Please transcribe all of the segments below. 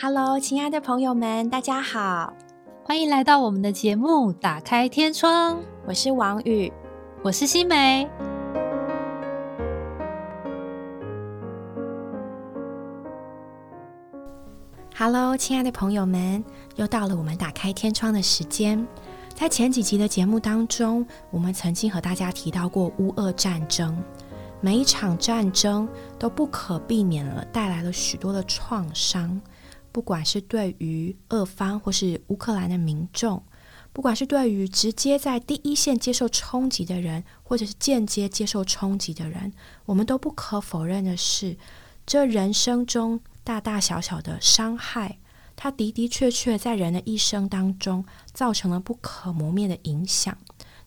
Hello， 亲爱的朋友们，大家好，欢迎来到我们的节目《打开天窗》。我是王宇，我是新梅。Hello， 亲爱的朋友们，又到了我们打开天窗的时间。在前几集的节目当中，我们曾经和大家提到过乌俄战争，每一场战争都不可避免了带来了许多的创伤，不管是对于俄方或是乌克兰的民众，不管是对于直接在第一线接受冲击的人，或者是间接接受冲击的人，我们都不可否认的是，这人生中大大小小的伤害，它的的确确在人的一生当中造成了不可磨灭的影响。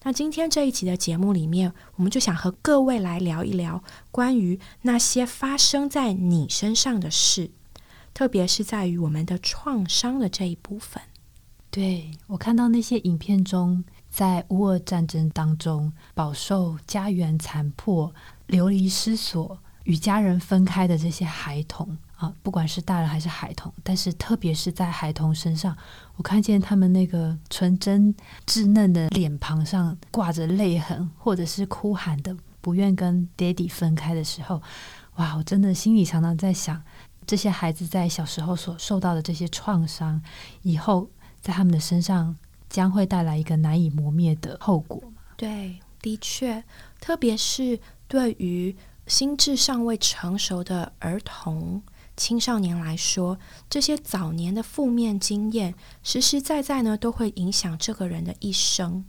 那今天这一集的节目里面，我们就想和各位来聊一聊关于那些发生在你身上的事，特别是在于我们的创伤的这一部分。对，我看到那些影片中，在乌俄战争当中饱受家园残破、流离失所、与家人分开的这些孩童啊，不管是大人还是孩童，但是特别是在孩童身上，我看见他们那个纯真稚嫩的脸庞上挂着泪痕，或者是哭喊的不愿跟爹地分开的时候，哇，我真的心里常常在想，这些孩子在小时候所受到的这些创伤，以后在他们的身上将会带来一个难以磨灭的后果。对，的确，特别是对于心智尚未成熟的儿童、青少年来说，这些早年的负面经验实实在在呢都会影响这个人的一生。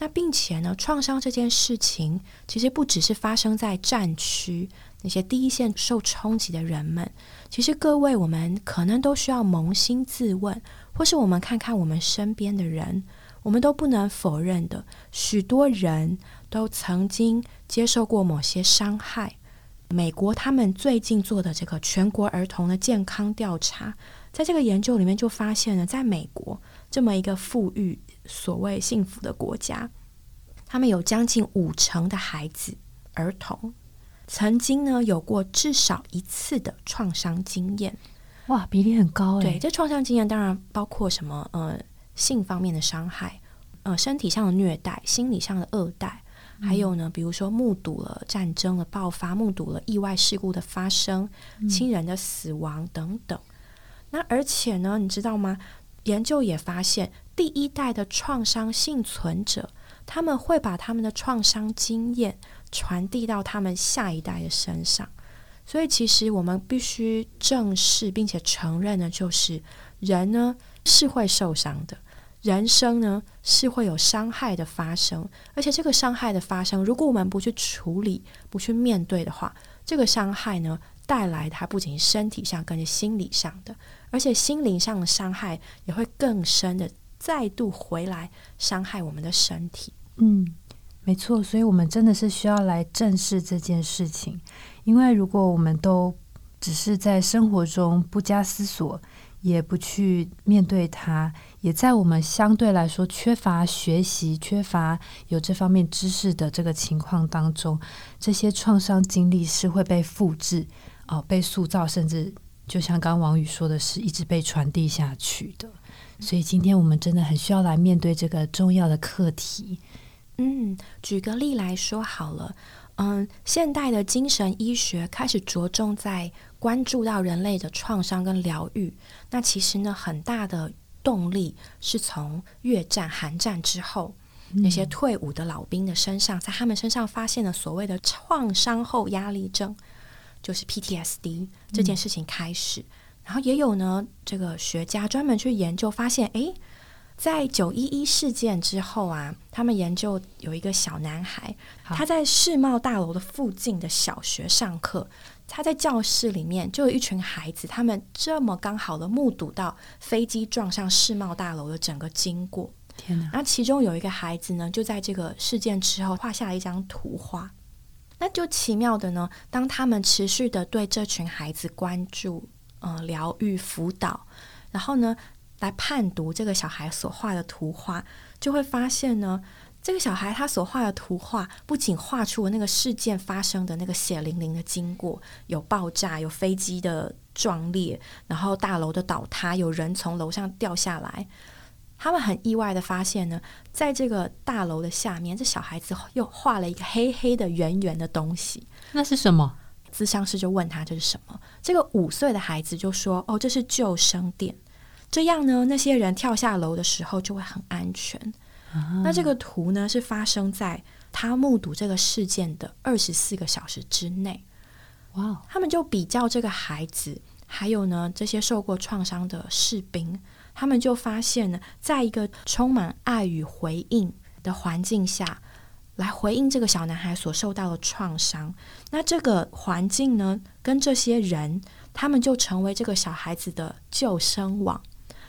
那并且呢，创伤这件事情其实不只是发生在战区那些第一线受冲击的人们，其实各位，我们可能都需要扪心自问，或是我们看看我们身边的人，我们都不能否认的，许多人都曾经接受过某些伤害。美国他们最近做的这个全国儿童的健康调查，在这个研究里面就发现了，在美国这么一个富裕所谓幸福的国家，他们有将近50%的孩子儿童曾经呢有过至少一次的创伤经验。哇，比例很高耶。对，这创伤经验当然包括什么性方面的伤害，身体上的虐待，心理上的恶待，还有呢，比如说目睹了战争的爆发，目睹了意外事故的发生，亲人的死亡等等。那而且呢，你知道吗？研究也发现，第一代的创伤幸存者，他们会把他们的创伤经验传递到他们下一代的身上。所以其实我们必须正视并且承认的就是，人呢是会受伤的。人生呢是会有伤害的发生，而且这个伤害的发生，如果我们不去处理、不去面对的话，这个伤害呢带来它不仅是身体上，更是心理上的，而且心灵上的伤害也会更深的再度回来伤害我们的身体。没错，所以我们真的是需要来正视这件事情，因为如果我们都只是在生活中不加思索，也不去面对它，也在我们相对来说缺乏学习、缺乏有这方面知识的这个情况当中，这些创伤经历是会被复制、被塑造，甚至就像刚王宇说的，是一直被传递下去的。所以今天我们真的很需要来面对这个重要的课题。举个例来说好了，现代的精神医学开始着重在关注到人类的创伤跟疗愈。那其实呢，很大的动力是从越战、韩战之后，那些退伍的老兵的身上，在他们身上发现了所谓的创伤后压力症，就是 PTSD 这件事情开始。然后也有呢，这个学家专门去研究发现，在911事件之后啊，他们研究有一个小男孩，他在世贸大楼的附近的小学上课，他在教室里面就有一群孩子，他们这么刚好的目睹到飞机撞上世贸大楼的整个经过。天哪！那其中有一个孩子呢，就在这个事件之后画下了一张图画。那就奇妙的呢，当他们持续的对这群孩子关注、疗愈、辅导，然后呢来判读这个小孩所画的图画，就会发现呢，这个小孩他所画的图画不仅画出了那个事件发生的那个血淋淋的经过，有爆炸，有飞机的壮烈，然后大楼的倒塌，有人从楼上掉下来。他们很意外的发现呢，在这个大楼的下面，这小孩子又画了一个黑黑的圆圆的东西。那是什么？咨商师就问他这是什么，这个5岁的孩子就说，哦，这是救生垫，这样呢那些人跳下楼的时候就会很安全。那这个图呢是发生在他目睹这个事件的24个小时之内。哇！他们就比较这个孩子还有呢这些受过创伤的士兵，他们就发现呢，在一个充满爱与回应的环境下来回应这个小男孩所受到的创伤，那这个环境呢跟这些人，他们就成为这个小孩子的救生网。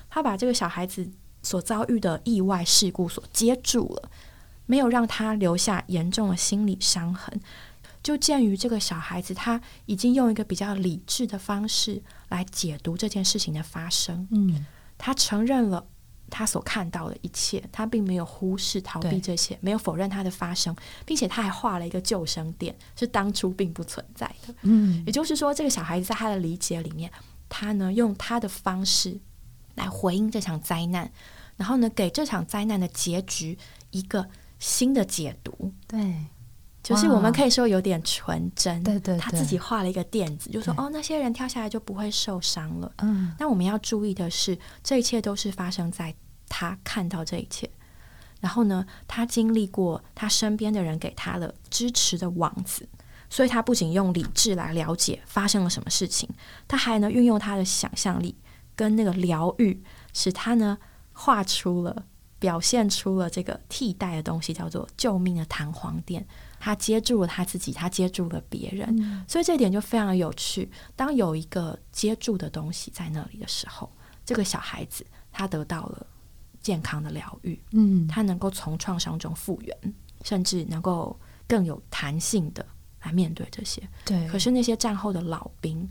他把这个小孩子所遭遇的意外事故所接住了，没有让他留下严重的心理伤痕。就鉴于这个小孩子他已经用一个比较理智的方式来解读这件事情的发生，他承认了他所看到的一切，他并没有忽视逃避这些，没有否认它的发生，并且他还画了一个救生垫，是当初并不存在的。也就是说这个小孩子在他的理解里面，他呢用他的方式来回应这场灾难，然后呢给这场灾难的结局一个新的解读。对，就是我们可以说有点纯真。对对对，他自己画了一个垫子，就说哦，那些人跳下来就不会受伤了。那我们要注意的是，这一切都是发生在他看到这一切，然后呢他经历过他身边的人给他的支持的网子，所以他不仅用理智来了解发生了什么事情，他还呢运用他的想象力跟那个疗愈，使他呢画出了表现出了这个替代的东西，叫做救命的弹簧垫。他接住了他自己，他接住了别人。所以这点就非常的有趣，当有一个接住的东西在那里的时候，这个小孩子他得到了健康的疗愈。他能够从创伤中复原，甚至能够更有弹性的来面对这些。对，可是那些战后的老兵，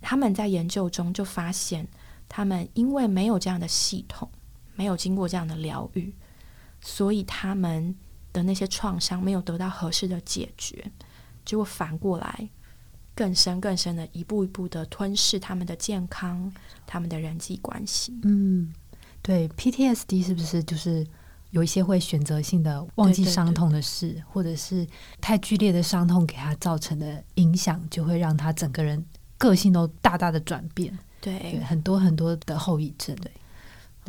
他们在研究中就发现，他们因为没有这样的系统，没有经过这样的疗愈，所以他们的那些创伤没有得到合适的解决，结果反过来更深更深的一步一步的吞噬他们的健康，他们的人际关系。对， PTSD 是不是就是有一些会选择性的忘记伤痛的事？对对对对，或者是太剧烈的伤痛给他造成的影响，就会让他整个人个性都大大的转变。 对，很多很多的后遗症。对，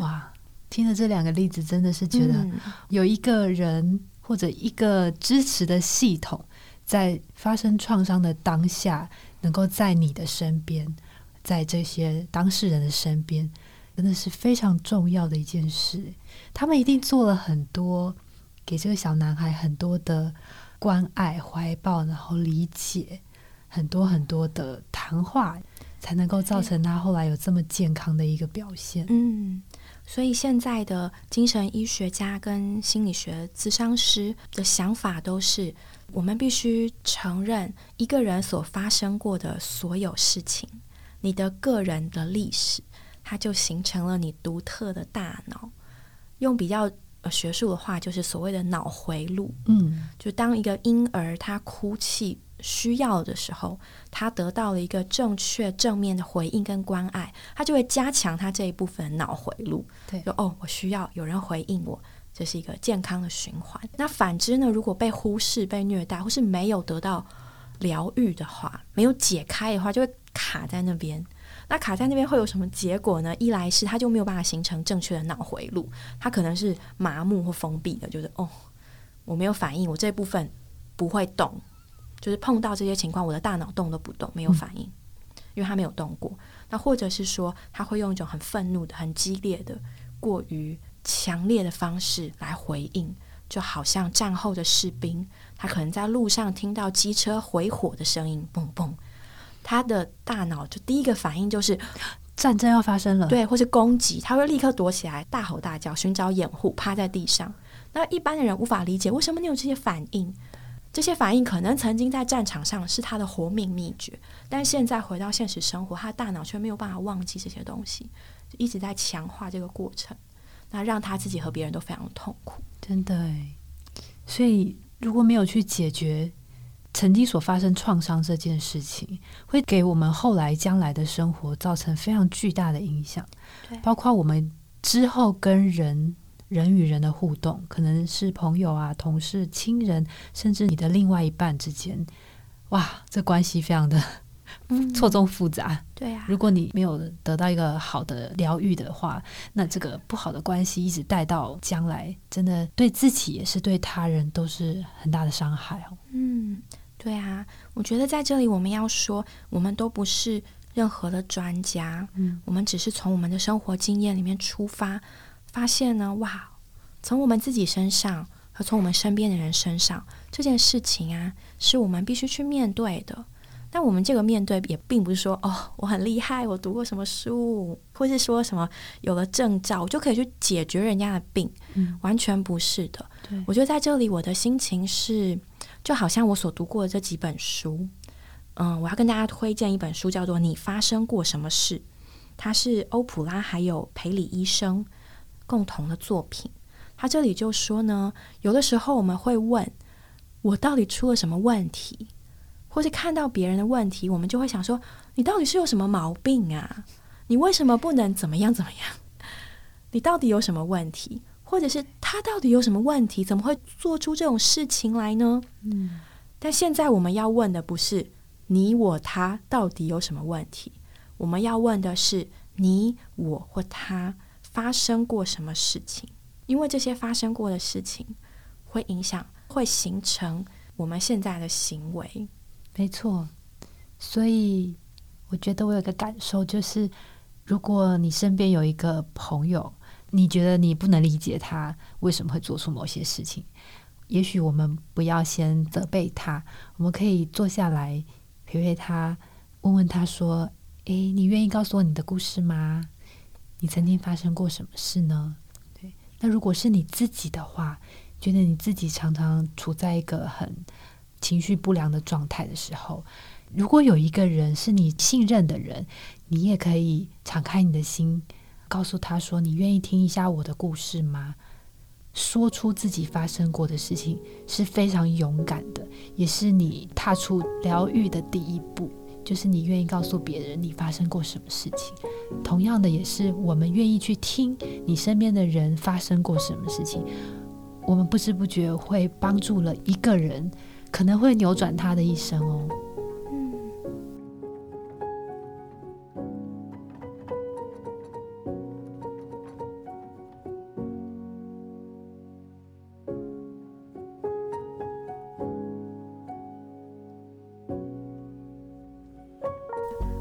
哇，听了这两个例子，真的是觉得有一个人或者一个支持的系统，在发生创伤的当下，能够在你的身边，在这些当事人的身边，真的是非常重要的一件事。他们一定做了很多，给这个小男孩很多的关爱、怀抱，然后理解，很多很多的谈话，才能够造成他后来有这么健康的一个表现。所以现在的精神医学家跟心理学咨商师的想法都是，我们必须承认一个人所发生过的所有事情，你的个人的历史，它就形成了你独特的大脑。用比较学术的话，就是所谓的脑回路。就当一个婴儿他哭泣需要的时候，他得到了一个正确正面的回应跟关爱，他就会加强他这一部分的脑回路。对，就哦，我需要有人回应我，这是一个健康的循环。那反之呢，如果被忽视、被虐待，或是没有得到疗愈的话，没有解开的话，就会卡在那边。那卡在那边会有什么结果呢？一来是他就没有办法形成正确的脑回路，他可能是麻木或封闭的，就是哦，我没有反应，我这部分不会动，就是碰到这些情况，我的大脑动都不动，没有反应，因为他没有动过。那或者是说，他会用一种很愤怒的、很激烈的、过于强烈的方式来回应，就好像战后的士兵，他可能在路上听到机车回火的声音，蹦蹦，他的大脑就第一个反应就是战争要发生了，对，或是攻击，他会立刻躲起来，大吼大叫，寻找掩护，趴在地上。那一般的人无法理解，为什么你有这些反应？这些反应可能曾经在战场上是他的活命秘诀，但现在回到现实生活，他大脑却没有办法忘记这些东西，一直在强化这个过程，那让他自己和别人都非常痛苦。真的耶，所以如果没有去解决曾经所发生创伤这件事情会给我们后来将来的生活造成非常巨大的影响，包括我们之后跟人与人的互动，可能是朋友啊、同事、亲人，甚至你的另外一半之间，哇，这关系非常的错综复杂。对啊，如果你没有得到一个好的疗愈的话，那这个不好的关系一直带到将来，真的对自己也是对他人都是很大的伤害哦。嗯，对啊，我觉得在这里我们要说，我们都不是任何的专家，我们只是从我们的生活经验里面出发，发现呢，哇，从我们自己身上和从我们身边的人身上，这件事情啊，是我们必须去面对的。但我们这个面对也并不是说，哦，我很厉害，我读过什么书，或是说什么有了证照我就可以去解决人家的病，完全不是的。我觉得在这里我的心情是，就好像我所读过的这几本书，我要跟大家推荐一本书，叫做《你发生过什么事》，它是欧普拉还有培里医生共同的作品。他这里就说呢，有的时候我们会问，我到底出了什么问题，或是看到别人的问题，我们就会想说，你到底是有什么毛病啊，你为什么不能怎么样怎么样，你到底有什么问题，或者是他到底有什么问题，怎么会做出这种事情来呢？但现在我们要问的不是你我他到底有什么问题，我们要问的是你我或他发生过什么事情，因为这些发生过的事情会影响，会形成我们现在的行为。没错，所以我觉得我有一个感受，就是如果你身边有一个朋友，你觉得你不能理解他为什么会做出某些事情，也许我们不要先责备他，我们可以坐下来陪陪他，问问他说，诶，你愿意告诉我你的故事吗？你曾经发生过什么事呢？对，那如果是你自己的话，觉得你自己常常处在一个很情绪不良的状态的时候，如果有一个人是你信任的人，你也可以敞开你的心，告诉他说，你愿意听一下我的故事吗？说出自己发生过的事情是非常勇敢的，也是你踏出疗愈的第一步，就是你愿意告诉别人你发生过什么事情。同样的，也是我们愿意去听你身边的人发生过什么事情，我们不知不觉会帮助了一个人，可能会扭转他的一生哦。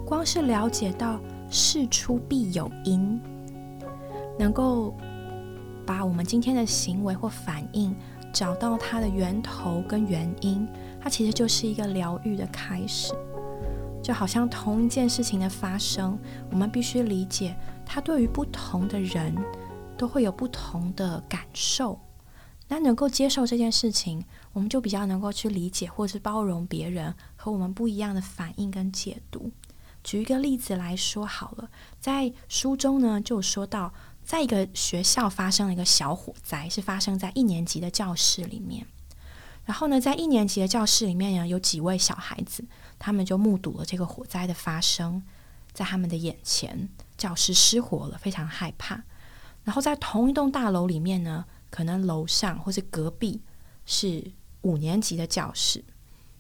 光是了解到事出必有因，能够把我们今天的行为或反应找到它的源头跟原因，它其实就是一个疗愈的开始。就好像同一件事情的发生，我们必须理解它对于不同的人都会有不同的感受，那能够接受这件事情，我们就比较能够去理解或是包容别人和我们不一样的反应跟解读。举一个例子来说好了，在书中呢就说到，在一个学校发生了一个小火灾，是发生在1年级的教室里面。然后呢，在1年级的教室里面呢，有几位小孩子，他们就目睹了这个火灾的发生在他们的眼前，教室失火了，非常害怕。然后在同一栋大楼里面呢，可能楼上或是隔壁是5年级的教室，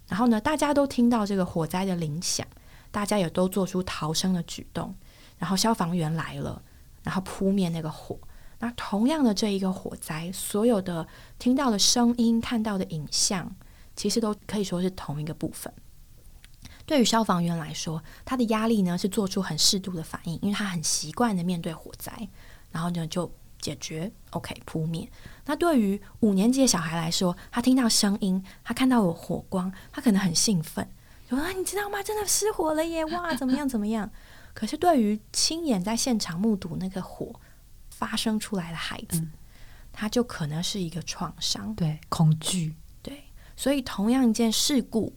然后呢，大家都听到这个火灾的铃响，大家也都做出逃生的举动，然后消防员来了，然后扑灭那个火。那同样的这一个火灾，所有的听到的声音、看到的影像，其实都可以说是同一个部分。对于消防员来说，他的压力呢是做出很适度的反应，因为他很习惯的面对火灾，然后呢就解决 OK 扑灭。那对于5年级的小孩来说，他听到声音，他看到有火光，他可能很兴奋，就说，你知道吗？真的失火了耶！哇，怎么样怎么样？可是对于亲眼在现场目睹那个火发生出来的孩子，他就可能是一个创伤，对，恐惧，对。所以同样一件事故，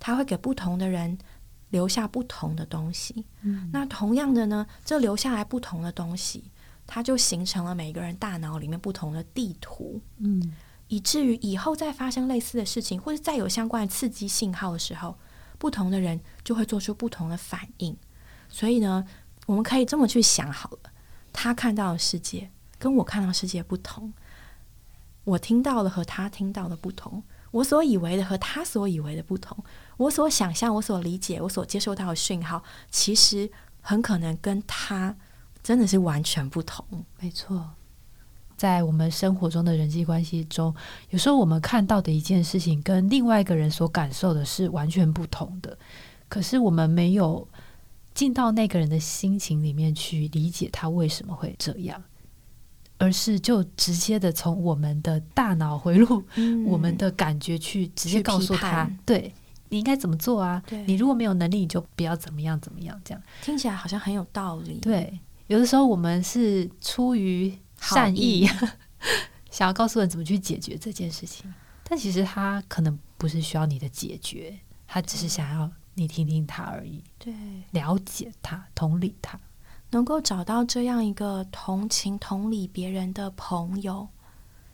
他会给不同的人留下不同的东西。那同样的呢，这留下来不同的东西，它就形成了每个人大脑里面不同的地图。以至于以后再发生类似的事情或者再有相关的刺激信号的时候，不同的人就会做出不同的反应。所以呢，我们可以这么去想好了，他看到的世界跟我看到的世界不同，我听到的和他听到的不同，我所以为的和他所以为的不同，我所想象、我所理解、我所接受到的讯号，其实很可能跟他真的是完全不同。没错，在我们生活中的人际关系中，有时候我们看到的一件事情跟另外一个人所感受的是完全不同的，可是我们没有进到那个人的心情里面去理解他为什么会这样，而是就直接的从我们的大脑回路、我们的感觉去直接告诉他，对，你应该怎么做啊，你如果没有能力你就不要怎么样怎么样，这样听起来好像很有道理。对，有的时候我们是出于善意想要告诉人怎么去解决这件事情，但其实他可能不是需要你的解决，他只是想要你听听他而已。对，了解他，同理他，能够找到这样一个同情同理别人的朋友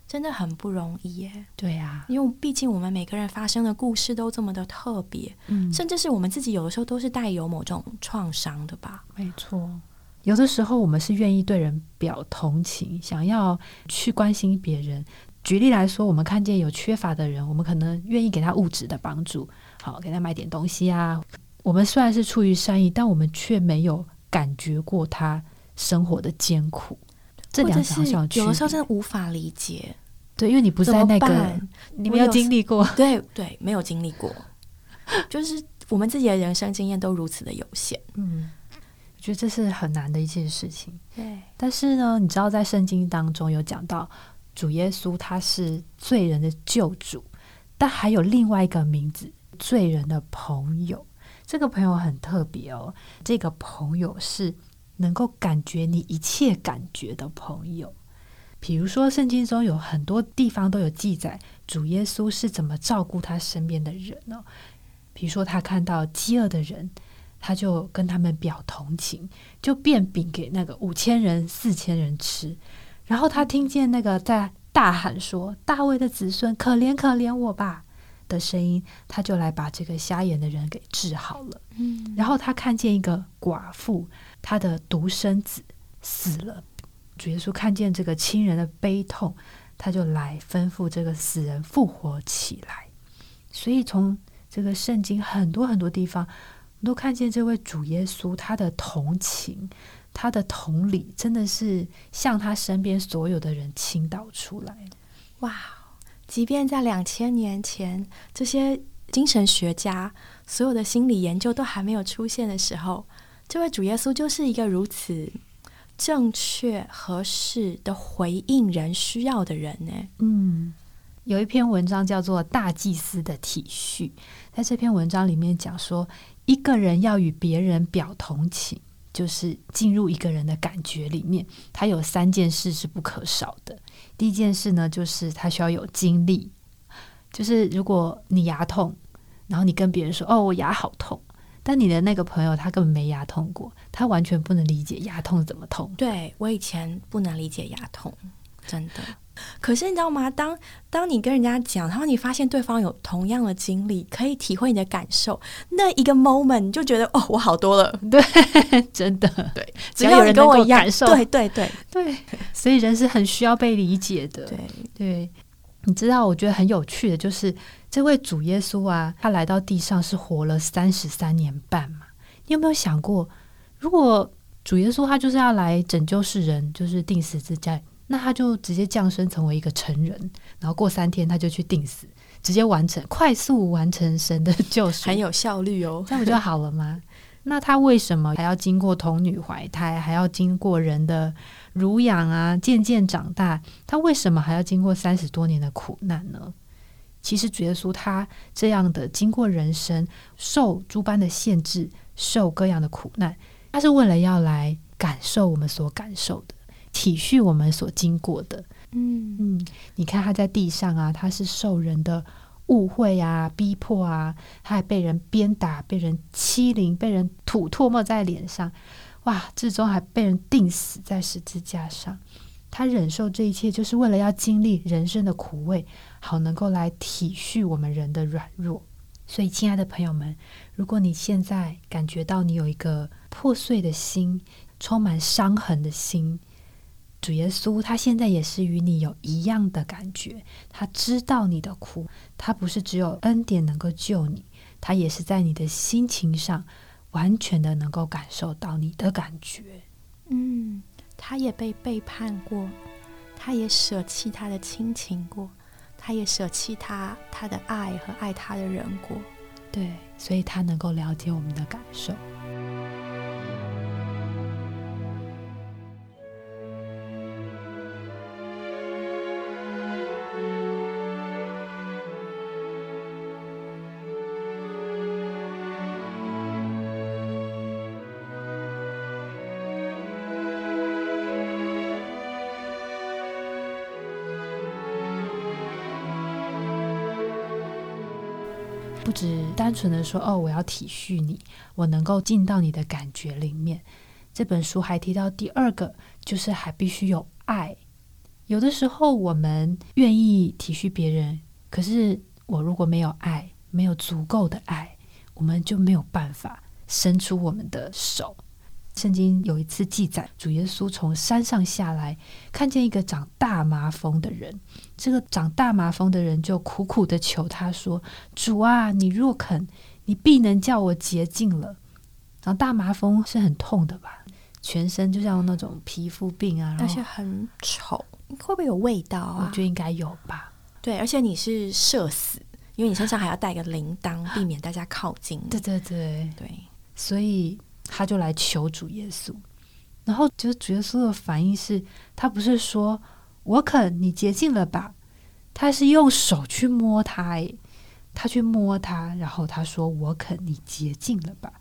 真的很不容易耶。对啊，因为毕竟我们每个人发生的故事都这么的特别、甚至是我们自己有的时候都是带有某种创伤的吧。没错，有的时候我们是愿意对人表同情，想要去关心别人。举例来说，我们看见有缺乏的人，我们可能愿意给他物质的帮助，好，给他买点东西啊。我们虽然是出于善意，但我们却没有感觉过他生活的艰苦。这两个好像有的时候真的无法理解。对，因为你不在那个，你没有经历过。对对，没有经历过就是我们自己的人生经验都如此的有限。觉得这是很难的一件事情。对，但是呢，你知道在圣经当中有讲到主耶稣他是罪人的救主，但还有另外一个名字，罪人的朋友。这个朋友很特别哦，这个朋友是能够感觉你一切感觉的朋友。比如说圣经中有很多地方都有记载主耶稣是怎么照顾他身边的人哦。比如说他看到饥饿的人，他就跟他们表同情，就变饼给那个5000人、4000人吃。然后他听见那个在大喊说大卫的子孙可怜可怜我吧的声音，他就来把这个瞎眼的人给治好了。然后他看见一个寡妇，他的独生子死了，主耶稣看见这个亲人的悲痛，他就来吩咐这个死人复活起来。所以从这个圣经很多很多地方都看见这位主耶稣他的同情，他的同理真的是向他身边所有的人倾倒出来。哇，即便在2000年前这些精神学家所有的心理研究都还没有出现的时候，这位主耶稣就是一个如此正确合适的回应人需要的人呢。有一篇文章叫做《大祭司的体恤》，在这篇文章里面讲说，一个人要与别人表同情，就是进入一个人的感觉里面，他有3件事是不可少的。第一件事呢，就是他需要有经历，就是如果你牙痛，然后你跟别人说，哦，我牙好痛，但你的那个朋友他根本没牙痛过，他完全不能理解牙痛怎么痛。对，我以前不能理解牙痛，真的。可是你知道吗，当你跟人家讲，然后你发现对方有同样的经历，可以体会你的感受，那一个 moment 你就觉得，哦，我好多了。对，真的。对，只要你跟我一样，对对对对，所以人是很需要被理解的。对对，你知道我觉得很有趣的就是这位主耶稣啊，他来到地上是活了33年半嘛。你有没有想过，如果主耶稣他就是要来拯救世人，就是钉十字架，那他就直接降生成为一个成人，然后过3天他就去钉死，直接完成，快速完成神的救赎，很有效率哦，这样不就好了吗？那他为什么还要经过童女怀胎，还要经过人的乳养啊，渐渐长大，他为什么还要经过30多年的苦难呢？其实主耶稣他这样的经过人生，受诸般的限制，受各样的苦难，他是为了要来感受我们所感受的，体恤我们所经过的。你看他在地上啊，他是受人的误会啊、逼迫啊，他还被人鞭打、被人欺凌、被人吐唾沫在脸上，哇，至终还被人钉死在十字架上。他忍受这一切就是为了要经历人生的苦味，好能够来体恤我们人的软弱。所以亲爱的朋友们，如果你现在感觉到你有一个破碎的心，充满伤痕的心，主耶稣他现在也是与你有一样的感觉，他知道你的苦，他不是只有恩典能够救你，他也是在你的心情上完全的能够感受到你的感觉。他也被背叛过，他也舍弃他的亲情过，他也舍弃他的爱和爱他的人过。对，所以他能够了解我们的感受。不只单纯的说我要体恤你，我能够进到你的感觉里面。这本书还提到第二个，就是还必须有爱。有的时候我们愿意体恤别人，可是我如果没有爱，没有足够的爱，我们就没有办法伸出我们的手。圣经有一次记载，主耶稣从山上下来，看见一个长大麻风的人，这个长大麻风的人就苦苦的求他说，主啊，你若肯，你必能叫我洁净了。长大麻风是很痛的吧，全身就像那种皮肤病啊，而且很丑，会不会有味道啊？我觉得应该有吧。对，而且你是社死，因为你身上还要带一个铃铛，避免大家靠近。对对对对，所以他就来求主耶稣，然后就主耶稣的反应是，他不是说我肯，你洁净了吧，他是用手去摸他，他去摸他，然后他说我肯，你洁净了吧。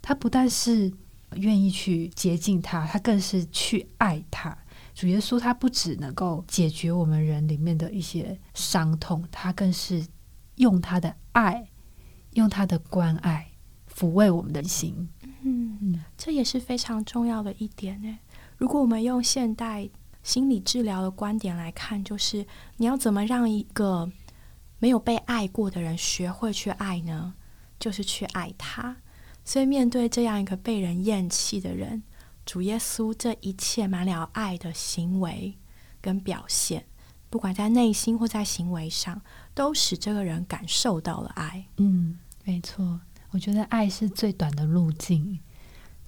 他不但是愿意去洁净他，他更是去爱他。主耶稣他不只能够解决我们人里面的一些伤痛，他更是用他的爱，用他的关爱抚慰我们的心。这也是非常重要的一点耶。如果我们用现代心理治疗的观点来看，就是你要怎么让一个没有被爱过的人学会去爱呢？就是去爱他。所以面对这样一个被人厌弃的人，主耶稣这一切满了爱的行为跟表现，不管在内心或在行为上，都使这个人感受到了爱。没错，我觉得爱是最短的路径。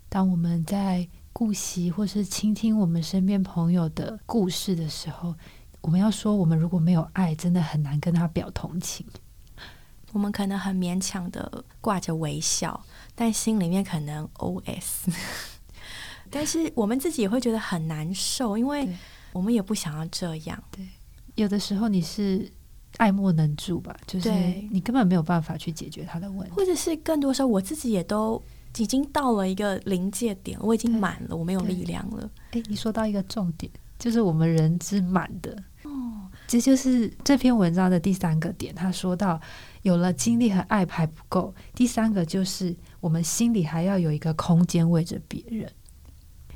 当我们在顾惜或是倾听我们身边朋友的故事的时候，我们要说，我们如果没有爱，真的很难跟他表同情。我们可能很勉强的挂着微笑，但心里面可能 OS 但是我们自己也会觉得很难受，因为我们也不想要这样。对，有的时候你是爱莫能助吧，就是你根本没有办法去解决他的问题，或者是更多时候我自己也都已经到了一个临界点，我已经满了，我没有力量了。你说到一个重点，就是我们人之满的这就是这篇文章的第三个点。他说到有了精力和爱还不够，第三个就是我们心里还要有一个空间为着别人。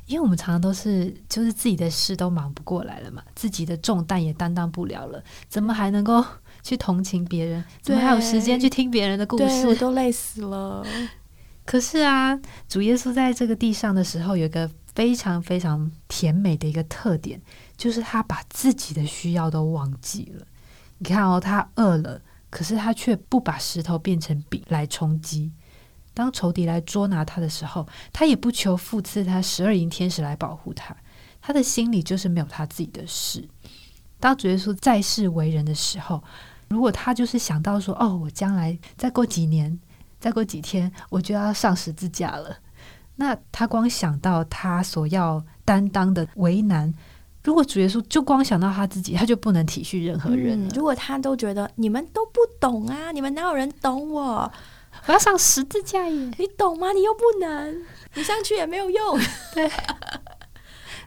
因为我们常常都是就是自己的事都忙不过来了嘛，自己的重担也担当不了了，怎么还能够去同情别人？怎么还有时间去听别人的故事？对，我都累死了。可是主耶稣在这个地上的时候，有一个非常非常甜美的一个特点，就是他把自己的需要都忘记了。你看他饿了，可是他却不把石头变成饼来充饥。当仇敌来捉拿他的时候，他也不求父赐他12营天使来保护他，他的心里就是没有他自己的事。当主耶稣在世为人的时候，如果他就是想到说我将来再过几年，再过几天，我就要上十字架了，那他光想到他所要担当的为难，如果主耶稣就光想到他自己，他就不能体恤任何人了。如果他都觉得你们都不懂啊，你们哪有人懂我，我要上十字架耶，你懂吗？你又不能，你上去也没有用。对，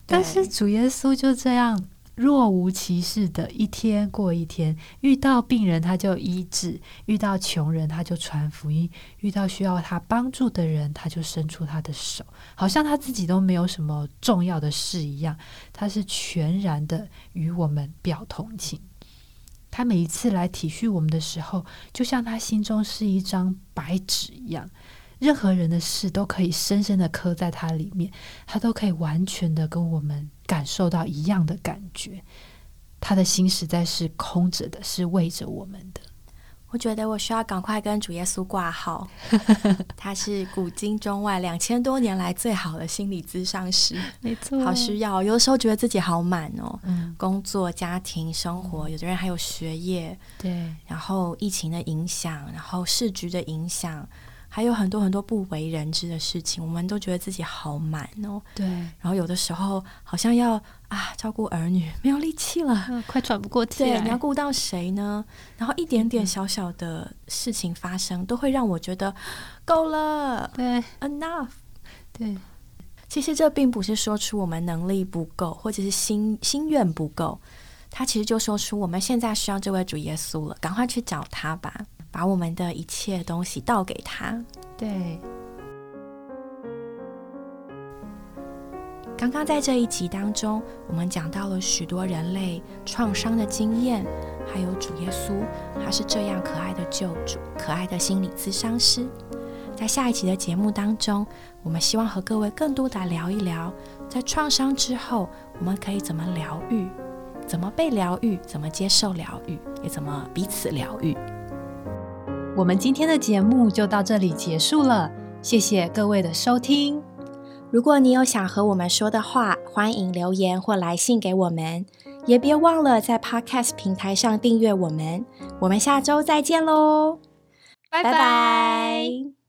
但是主耶稣就这样若无其事的一天过一天，遇到病人他就医治，遇到穷人他就传福音，遇到需要他帮助的人他就伸出他的手，好像他自己都没有什么重要的事一样，他是全然的与我们表同情。他每一次来体恤我们的时候，就像他心中是一张白纸一样，任何人的事都可以深深的刻在他里面，他都可以完全的跟我们感受到一样的感觉。他的心实在是空着的，是为着我们的。我觉得我需要赶快跟主耶稣挂号他是古今中外2000多年来最好的心理咨商师，没错，好需要。有的时候觉得自己好满哦，工作、家庭、生活，有的人还有学业，对，然后疫情的影响，然后世局的影响，还有很多很多不为人知的事情，我们都觉得自己好满哦。对，然后有的时候好像要照顾儿女没有力气了，快喘不过气来。对，你要顾到谁呢？然后一点点小小的事情发生，都会让我觉得够了，对 ，enough。对，其实这并不是说出我们能力不够，或者是心愿不够，他其实就说出我们现在需要这位主耶稣了，赶快去找他吧。把我们的一切东西倒给他。对，刚刚在这一集当中，我们讲到了许多人类创伤的经验，还有主耶稣他是这样可爱的救主，可爱的心理咨商师。在下一集的节目当中，我们希望和各位更多的聊一聊，在创伤之后我们可以怎么疗愈，怎么被疗愈，怎么接受疗愈，也怎么彼此疗愈。我们今天的节目就到这里结束了，谢谢各位的收听。如果你有想和我们说的话，欢迎留言或来信给我们，也别忘了在 Podcast 平台上订阅我们。我们下周再见咯，拜拜。